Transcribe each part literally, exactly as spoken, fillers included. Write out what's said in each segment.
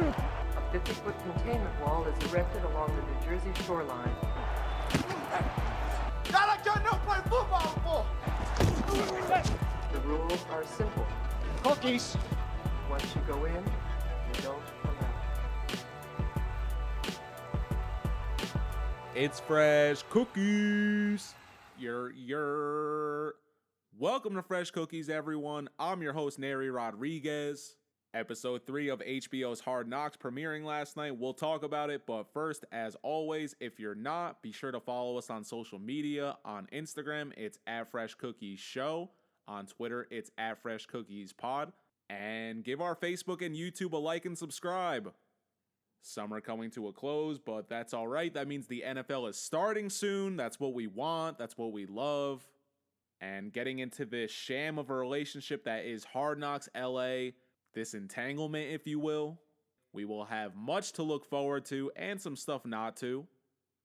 A fifty-foot containment wall is erected along the New Jersey shoreline. That I got no play football for! The rules are simple. Cookies! Once you go in, you don't come out. It's Fresh Cookies! You're, you're... Welcome to Fresh Cookies, everyone. I'm your host, Neri Rodriguez. Episode three of H B O's Hard Knocks premiering last night. We'll talk about it, but first, as always, if you're not, be sure to follow us on social media. On Instagram, it's at Fresh Cookies Show. On Twitter, it's at Fresh Cookies Pod. And give our Facebook and YouTube a like and subscribe. Summer coming to a close, but that's all right. That means the N F L is starting soon. That's what we want. That's what we love. And getting into this sham of a relationship that is Hard Knocks L A, this entanglement, if you will. We will have much to look forward to and some stuff not to.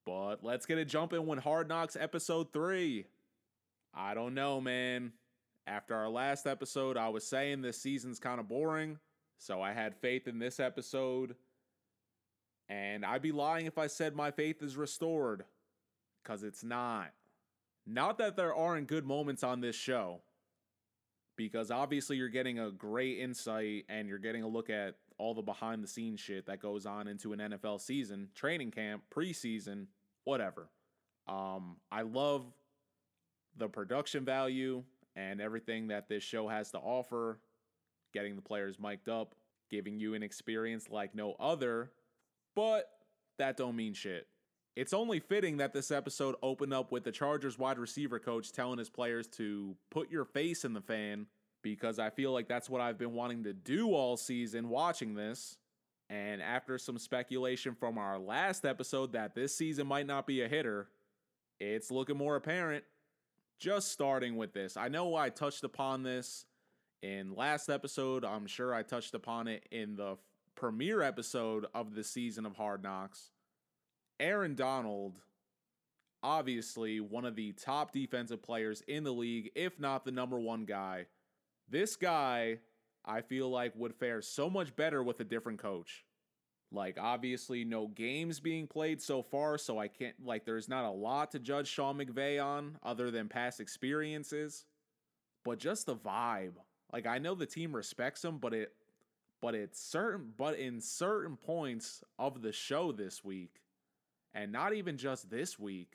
But let's get it jumping with Hard Knocks Episode three. I don't know, man. After our last episode, I was saying this season's kind of boring. So I had faith in this episode. And I'd be lying if I said my faith is restored. Because it's not. Not that there aren't good moments on this show. Because obviously you're getting a great insight and you're getting a look at all the behind-the-scenes shit that goes on into an N F L season, training camp, preseason, whatever. Um, I love the production value and everything that this show has to offer, getting the players mic'd up, giving you an experience like no other, but that don't mean shit. It's only fitting that this episode opened up with the Chargers wide receiver coach telling his players to put your face in the fan, because I feel like that's what I've been wanting to do all season watching this. And after some speculation from our last episode that this season might not be a hitter, it's looking more apparent. Just starting with this, I know I touched upon this in last episode. I'm sure I touched upon it in the premiere episode of the season of Hard Knocks. Aaron Donald, obviously one of the top defensive players in the league, if not the number one guy. This guy, I feel like, would fare so much better with a different coach. Like, obviously, no games being played so far, so I can't, like, there's not a lot to judge Sean McVay on other than past experiences. But just the vibe. Like, I know the team respects him, but it, but it's certain, but in certain points of the show this week, and not even just this week,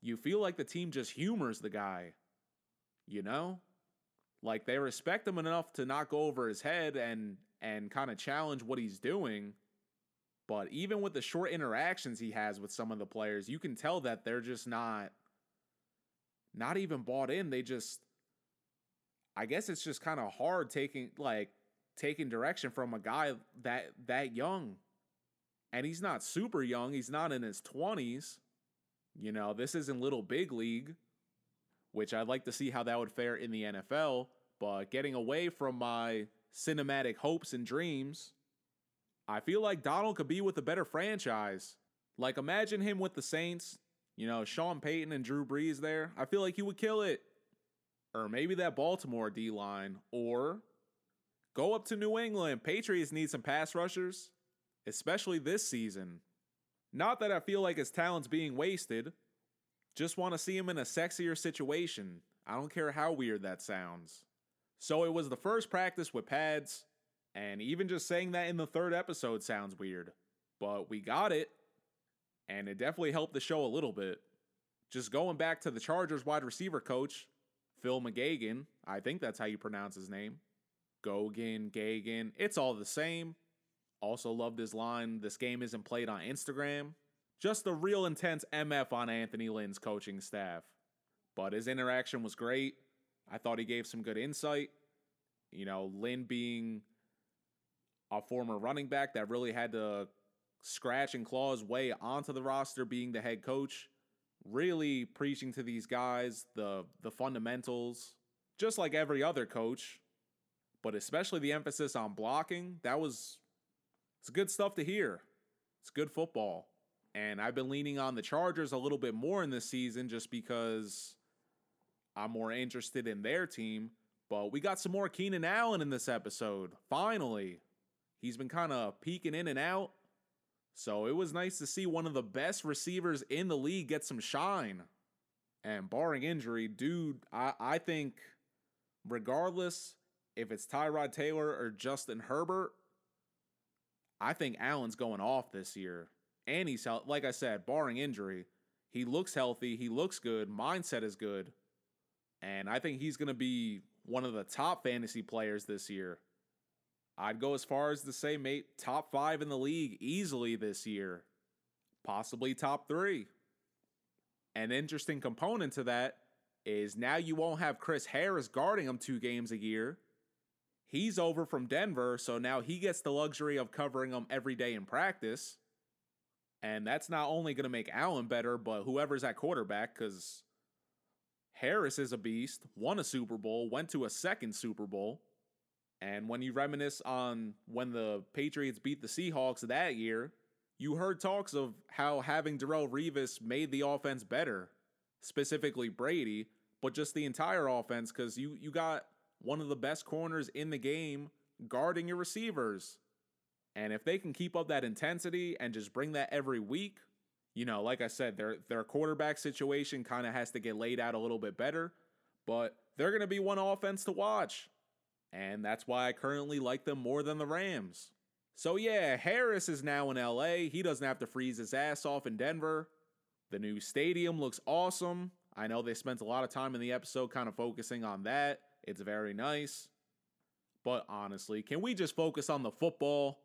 you feel like the team just humors the guy, you know? Like, they respect him enough to not go over his head and, and kind of challenge what he's doing. But even with the short interactions he has with some of the players, you can tell that they're just not, not even bought in. They just, I guess it's just kind of hard taking, like, taking direction from a guy that, that young. And he's not super young. He's not in his twenties. You know, this isn't Little Big League, which I'd like to see how that would fare in the N F L. But getting away from my cinematic hopes and dreams, I feel like Donald could be with a better franchise. Like, imagine him with the Saints. You know, Sean Payton and Drew Brees there. I feel like he would kill it. Or maybe that Baltimore D-line. Or go up to New England. Patriots need some pass rushers, especially this season. Not that I feel like his talent's being wasted. Just want to see him in a sexier situation. I don't care how weird that sounds. So it was the first practice with pads, and even just saying that in the third episode sounds weird. But we got it, and it definitely helped the show a little bit. Just going back to the Chargers wide receiver coach, Phil McGagan, I think that's how you pronounce his name. Gogan, Gagan, it's all the same. Also loved his line, this game isn't played on Instagram. Just a real intense M F on Anthony Lynn's coaching staff. But his interaction was great. I thought he gave some good insight. You know, Lynn being a former running back that really had to scratch and claw his way onto the roster, being the head coach. Really preaching to these guys the, the fundamentals, just like every other coach. But especially the emphasis on blocking, that was... It's good stuff to hear. It's good football. And I've been leaning on the Chargers a little bit more in this season just because I'm more interested in their team. But we got some more Keenan Allen in this episode, finally. He's been kind of peeking in and out. So it was nice to see one of the best receivers in the league get some shine. And barring injury, dude, I, I think regardless if it's Tyrod Taylor or Justin Herbert, I think Allen's going off this year. And he's, like I said, barring injury, he looks healthy. He looks good. Mindset is good. And I think he's going to be one of the top fantasy players this year. I'd go as far as to say, mate, top five in the league easily this year. Possibly top three. An interesting component to that is now you won't have Chris Harris guarding him two games a year. He's over from Denver, so now he gets the luxury of covering him every day in practice. And that's not only going to make Allen better, but whoever's at quarterback, because Harris is a beast, won a Super Bowl, went to a second Super Bowl. And when you reminisce on when the Patriots beat the Seahawks that year, you heard talks of how having Darrelle Revis made the offense better, specifically Brady, but just the entire offense, because you, you got one of the best corners in the game guarding your receivers. And if they can keep up that intensity and just bring that every week, you know, like I said, their, their quarterback situation kind of has to get laid out a little bit better, but they're going to be one offense to watch. And that's why I currently like them more than the Rams. So yeah, Harris is now in L A. He doesn't have to freeze his ass off in Denver. The new stadium looks awesome. I know they spent a lot of time in the episode kind of focusing on that. It's very nice. But honestly, can we just focus on the football?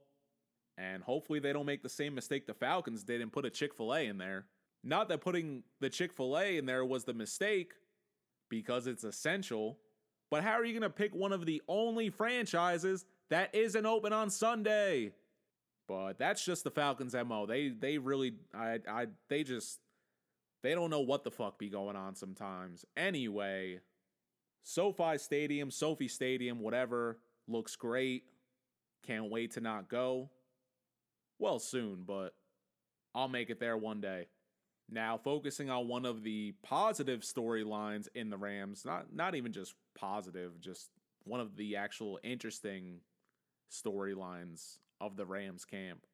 And hopefully they don't make the same mistake the Falcons did and put a Chick-fil-A in there. Not that putting the Chick-fil-A in there was the mistake, because it's essential. But how are you going to pick one of the only franchises that isn't open on Sunday? But that's just the Falcons' M O. They they really, I I they just, they don't know what the fuck be going on sometimes. Anyway, SoFi Stadium, SoFi Stadium, whatever, looks great. Can't wait to not go. Well, soon, but I'll make it there one day. Now, focusing on one of the positive storylines in the Rams, not, not even just positive, just one of the actual interesting storylines of the Rams camp.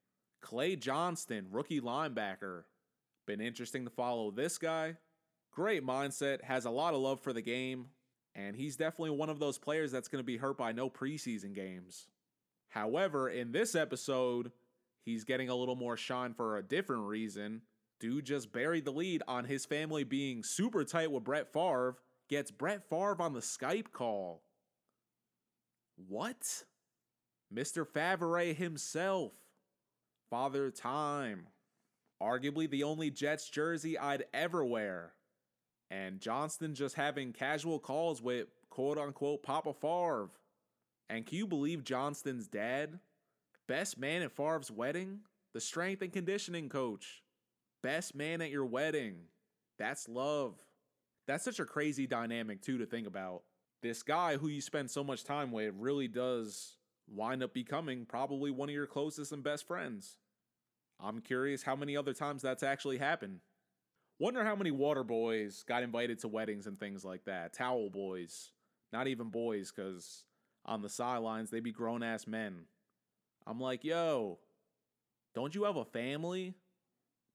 Clay Johnston, rookie linebacker. Been interesting to follow this guy. Great mindset, has a lot of love for the game, and he's definitely one of those players that's going to be hurt by no preseason games. However, in this episode, he's getting a little more shine for a different reason. Dude just buried the lead on his family being super tight with Brett Favre. Gets Brett Favre on the Skype call. What? Mister Favre himself. Father Time. Arguably the only Jets jersey I'd ever wear. And Johnston just having casual calls with quote-unquote Papa Favre. And can you believe Johnston's dad? Best man at Favre's wedding? The strength and conditioning coach. Best man at your wedding. That's love. That's such a crazy dynamic, too, to think about. This guy who you spend so much time with really does wind up becoming probably one of your closest and best friends. I'm curious how many other times that's actually happened. Wonder how many water boys got invited to weddings and things like that. Towel boys. Not even boys, because on the sidelines, they be grown-ass men. I'm like, yo, don't you have a family?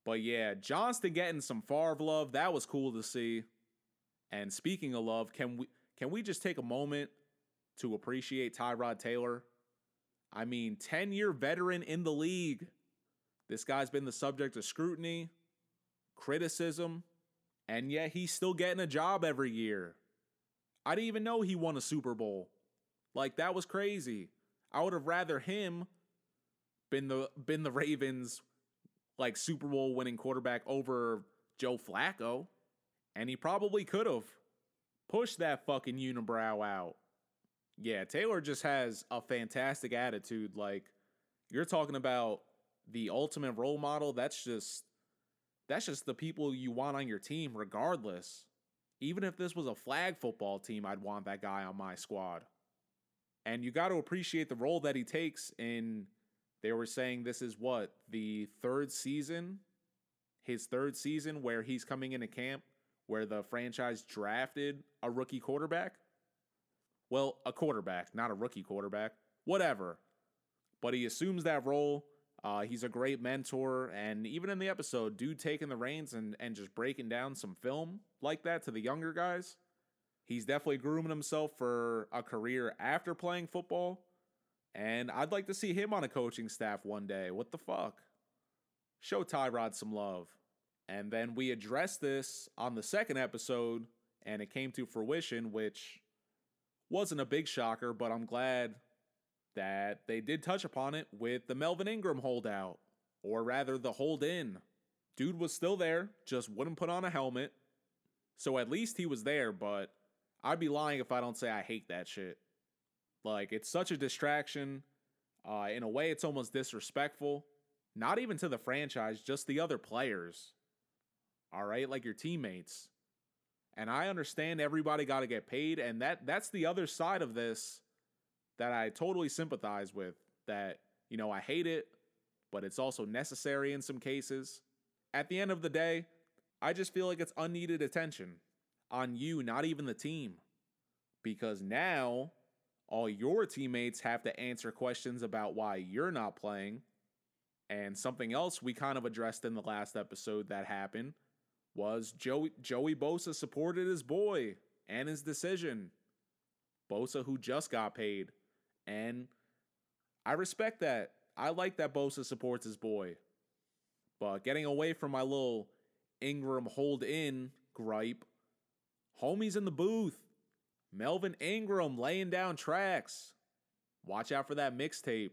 But yeah, Johnston getting some Favre love, that was cool to see. And speaking of love, can we can we just take a moment to appreciate Tyrod Taylor? I mean, ten-year veteran in the league. This guy's been the subject of scrutiny, criticism, and yet he's still getting a job every year. I didn't even know he won a Super Bowl. Like, that was crazy. I would have rather him been the been the Ravens' like Super Bowl winning quarterback over Joe Flacco. And he probably could have pushed that fucking unibrow out. Yeah, Taylor just has a fantastic attitude. Like, you're talking about the ultimate role model. That's just, that's just the people you want on your team regardless. Even if this was a flag football team, I'd want that guy on my squad. And you got to appreciate the role that he takes in... They were saying this is what, the third season, his third season where he's coming into camp where the franchise drafted a rookie quarterback. Well, a quarterback, not a rookie quarterback, whatever. but he assumes that role. Uh, he's a great mentor, and even in the episode, dude taking the reins and, and just breaking down some film like that to the younger guys, he's definitely grooming himself for a career after playing football, and I'd like to see him on a coaching staff one day. What the fuck? Show Tyrod some love. And then we addressed this on the second episode, and it came to fruition, which wasn't a big shocker, but I'm glad that they did touch upon it with the Melvin Ingram holdout, or rather the hold in. Dude was still there, just wouldn't put on a helmet. So at least he was there, but I'd be lying if I don't say I hate that shit. Like, it's such a distraction. Uh, in a way, it's almost disrespectful. Not even to the franchise, just the other players. All right, like your teammates. And I understand everybody got to get paid, and that that's the other side of this that I totally sympathize with, that, you know, I hate it, but it's also necessary in some cases. At the end of the day, I just feel like it's unneeded attention on you, not even the team, because now all your teammates have to answer questions about why you're not playing. And something else we kind of addressed in the last episode that happened was Joey, Joey Bosa supported his boy and his decision. Bosa, who just got paid. And I respect that. I like that Bosa supports his boy. But getting away from my little Ingram hold-in gripe, homies in the booth. Melvin Ingram laying down tracks. Watch out for that mixtape.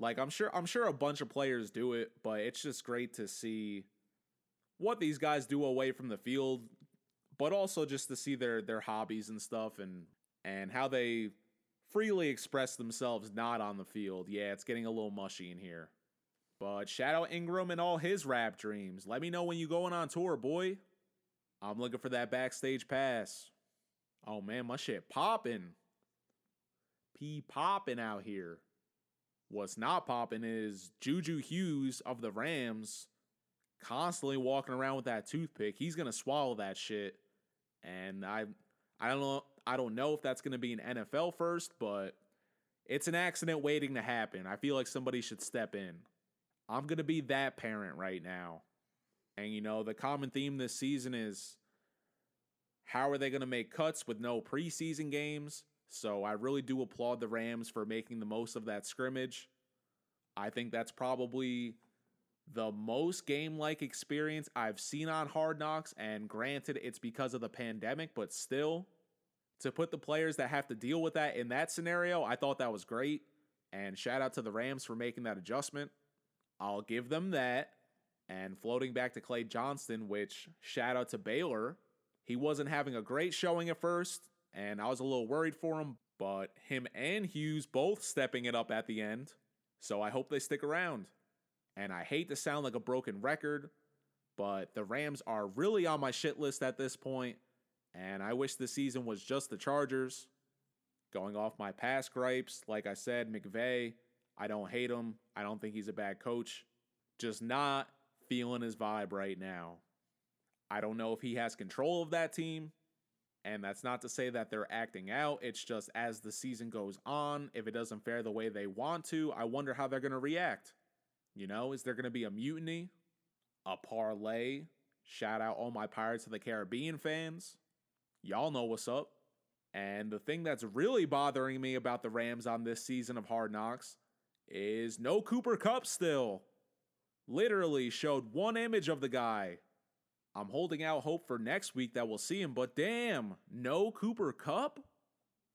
Like, I'm sure, I'm sure a bunch of players do it, but it's just great to see what these guys do away from the field, but also just to see their their hobbies and stuff, and and how they freely express themselves not on the field. Yeah, it's getting a little mushy in here. But shout out Ingram and all his rap dreams. Let me know when you going on tour, boy. I'm looking for that backstage pass. Oh, man, my shit popping. P popping out here. What's not popping is Juju Hughes of the Rams constantly walking around with that toothpick. He's going to swallow that shit. And I, I don't know. I don't know if that's going to be an N F L first, but it's an accident waiting to happen. I feel like somebody should step in. I'm going to be that parent right now. And, you know, the common theme this season is how are they going to make cuts with no preseason games? So I really do applaud the Rams for making the most of that scrimmage. I think that's probably the most game-like experience I've seen on Hard Knocks, and granted, it's because of the pandemic, but still, to put the players that have to deal with that in that scenario, I thought that was great. And shout out to the Rams for making that adjustment. I'll give them that. And floating back to Clay Johnston, which shout out to Baylor. He wasn't having a great showing at first, and I was a little worried for him. But him and Hughes both stepping it up at the end. So I hope they stick around. And I hate to sound like a broken record, but the Rams are really on my shit list at this point. And I wish this season was just the Chargers. Going off my past gripes, like I said, McVay, I don't hate him. I don't think he's a bad coach. Just not feeling his vibe right now. I don't know if he has control of that team. And that's not to say that they're acting out. It's just as the season goes on, if it doesn't fare the way they want to, I wonder how they're going to react. You know, is there going to be a mutiny? A parlay? Shout out all my Pirates of the Caribbean fans. Y'all know what's up. And the thing that's really bothering me about the Rams on this season of Hard Knocks is no Cooper Kupp still. Literally showed one image of the guy. I'm holding out hope for next week that we'll see him, but damn, no Cooper Kupp?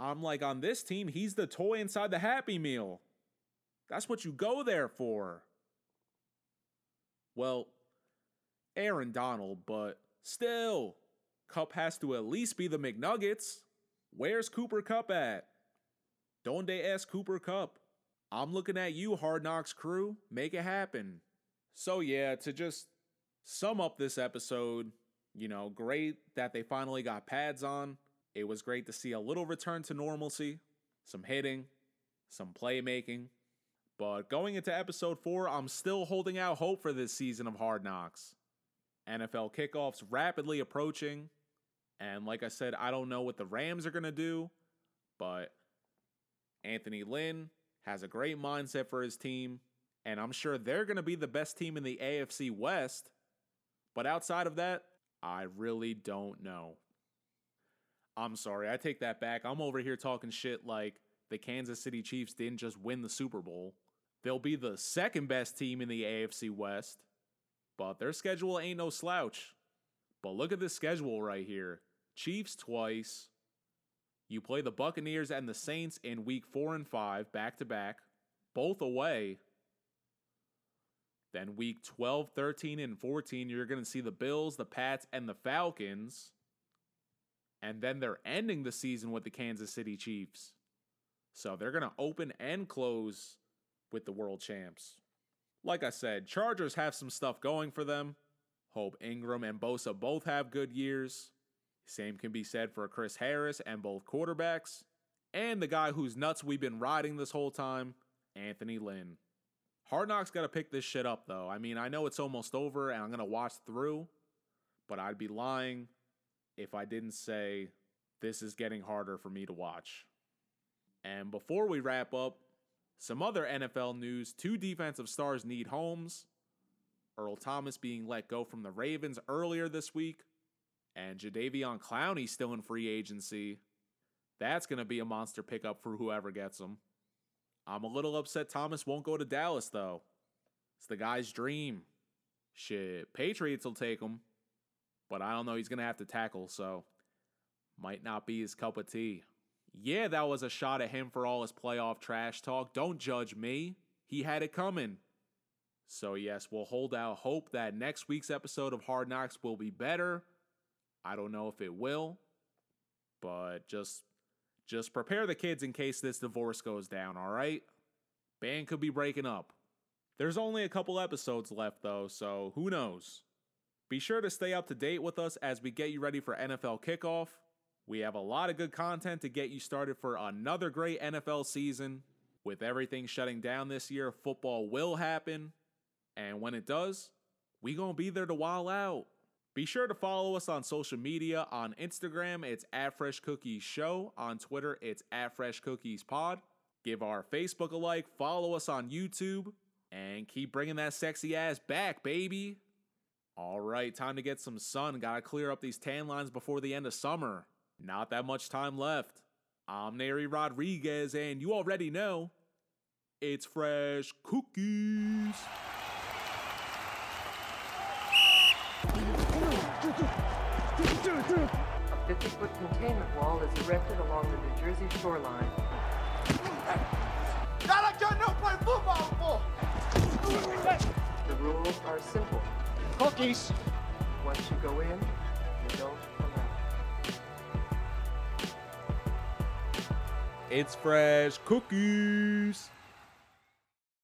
I'm like, on this team, he's the toy inside the Happy Meal. That's what you go there for. Well, Aaron Donald, but still. Kupp has to at least be the McNuggets. Where's Cooper Kupp at? Donde es Cooper Kupp? I'm looking at you, Hard Knocks crew. Make it happen. So yeah, to just sum up this episode, you know, great that they finally got pads on. It was great to see a little return to normalcy. Some hitting. Some playmaking. But going into episode four, I'm still holding out hope for this season of Hard Knocks. N F L kickoffs rapidly approaching. And like I said, I don't know what the Rams are going to do, but Anthony Lynn has a great mindset for his team, and I'm sure they're going to be the best team in the A F C West. But outside of that, I really don't know. I'm sorry, I take that back. I'm over here talking shit like the Kansas City Chiefs didn't just win the Super Bowl. They'll be the second best team in the A F C West, but their schedule ain't no slouch. But look at this schedule right here. Chiefs twice. You play the Buccaneers and the Saints in week four and five, back-to-back, both away. Then week twelve, thirteen, and fourteen, you're going to see the Bills, the Pats, and the Falcons. And then they're ending the season with the Kansas City Chiefs. So they're going to open and close with the world champs. Like I said, Chargers have some stuff going for them. Hope Ingram and Bosa both have good years. Same can be said for Chris Harris and both quarterbacks, and the guy whose nuts we've been riding this whole time, Anthony Lynn. Hard Knocks got to pick this shit up, though. I mean, I know it's almost over, and I'm going to watch through, but I'd be lying if I didn't say this is getting harder for me to watch. And before we wrap up, some other N F L news. Two defensive stars need homes. Earl Thomas being let go from the Ravens earlier this week. And Jadeveon Clowney still in free agency. That's going to be a monster pickup for whoever gets him. I'm a little upset Thomas won't go to Dallas, though. It's the guy's dream. Shit, Patriots will take him. But I don't know, he's going to have to tackle, so might not be his cup of tea. Yeah, that was a shot at him for all his playoff trash talk. Don't judge me. He had it coming. So yes, we'll hold out hope that next week's episode of Hard Knocks will be better. I don't know if it will, but just just prepare the kids in case this divorce goes down, all right? Band could be breaking up. There's only a couple episodes left, though, so who knows? Be sure to stay up to date with us as we get you ready for N F L kickoff. We have a lot of good content to get you started for another great N F L season. With everything shutting down this year, football will happen. And when it does, we gonna be there to wild out. Be sure to follow us on social media. On Instagram, it's at Fresh Cookies Show. On Twitter, it's at Fresh Cookies Pod. Give our Facebook a like. Follow us on YouTube. And keep bringing that sexy ass back, baby. All right, time to get some sun. Gotta clear up these tan lines before the end of summer. Not that much time left. I'm Neri Rodriguez, and you already know, it's Fresh Cookies. A fifty-foot containment wall is erected along the New Jersey shoreline. That I can't play football for! The rules are simple. Cookies! Once you go in, you don't come out. It's Fresh Cookies!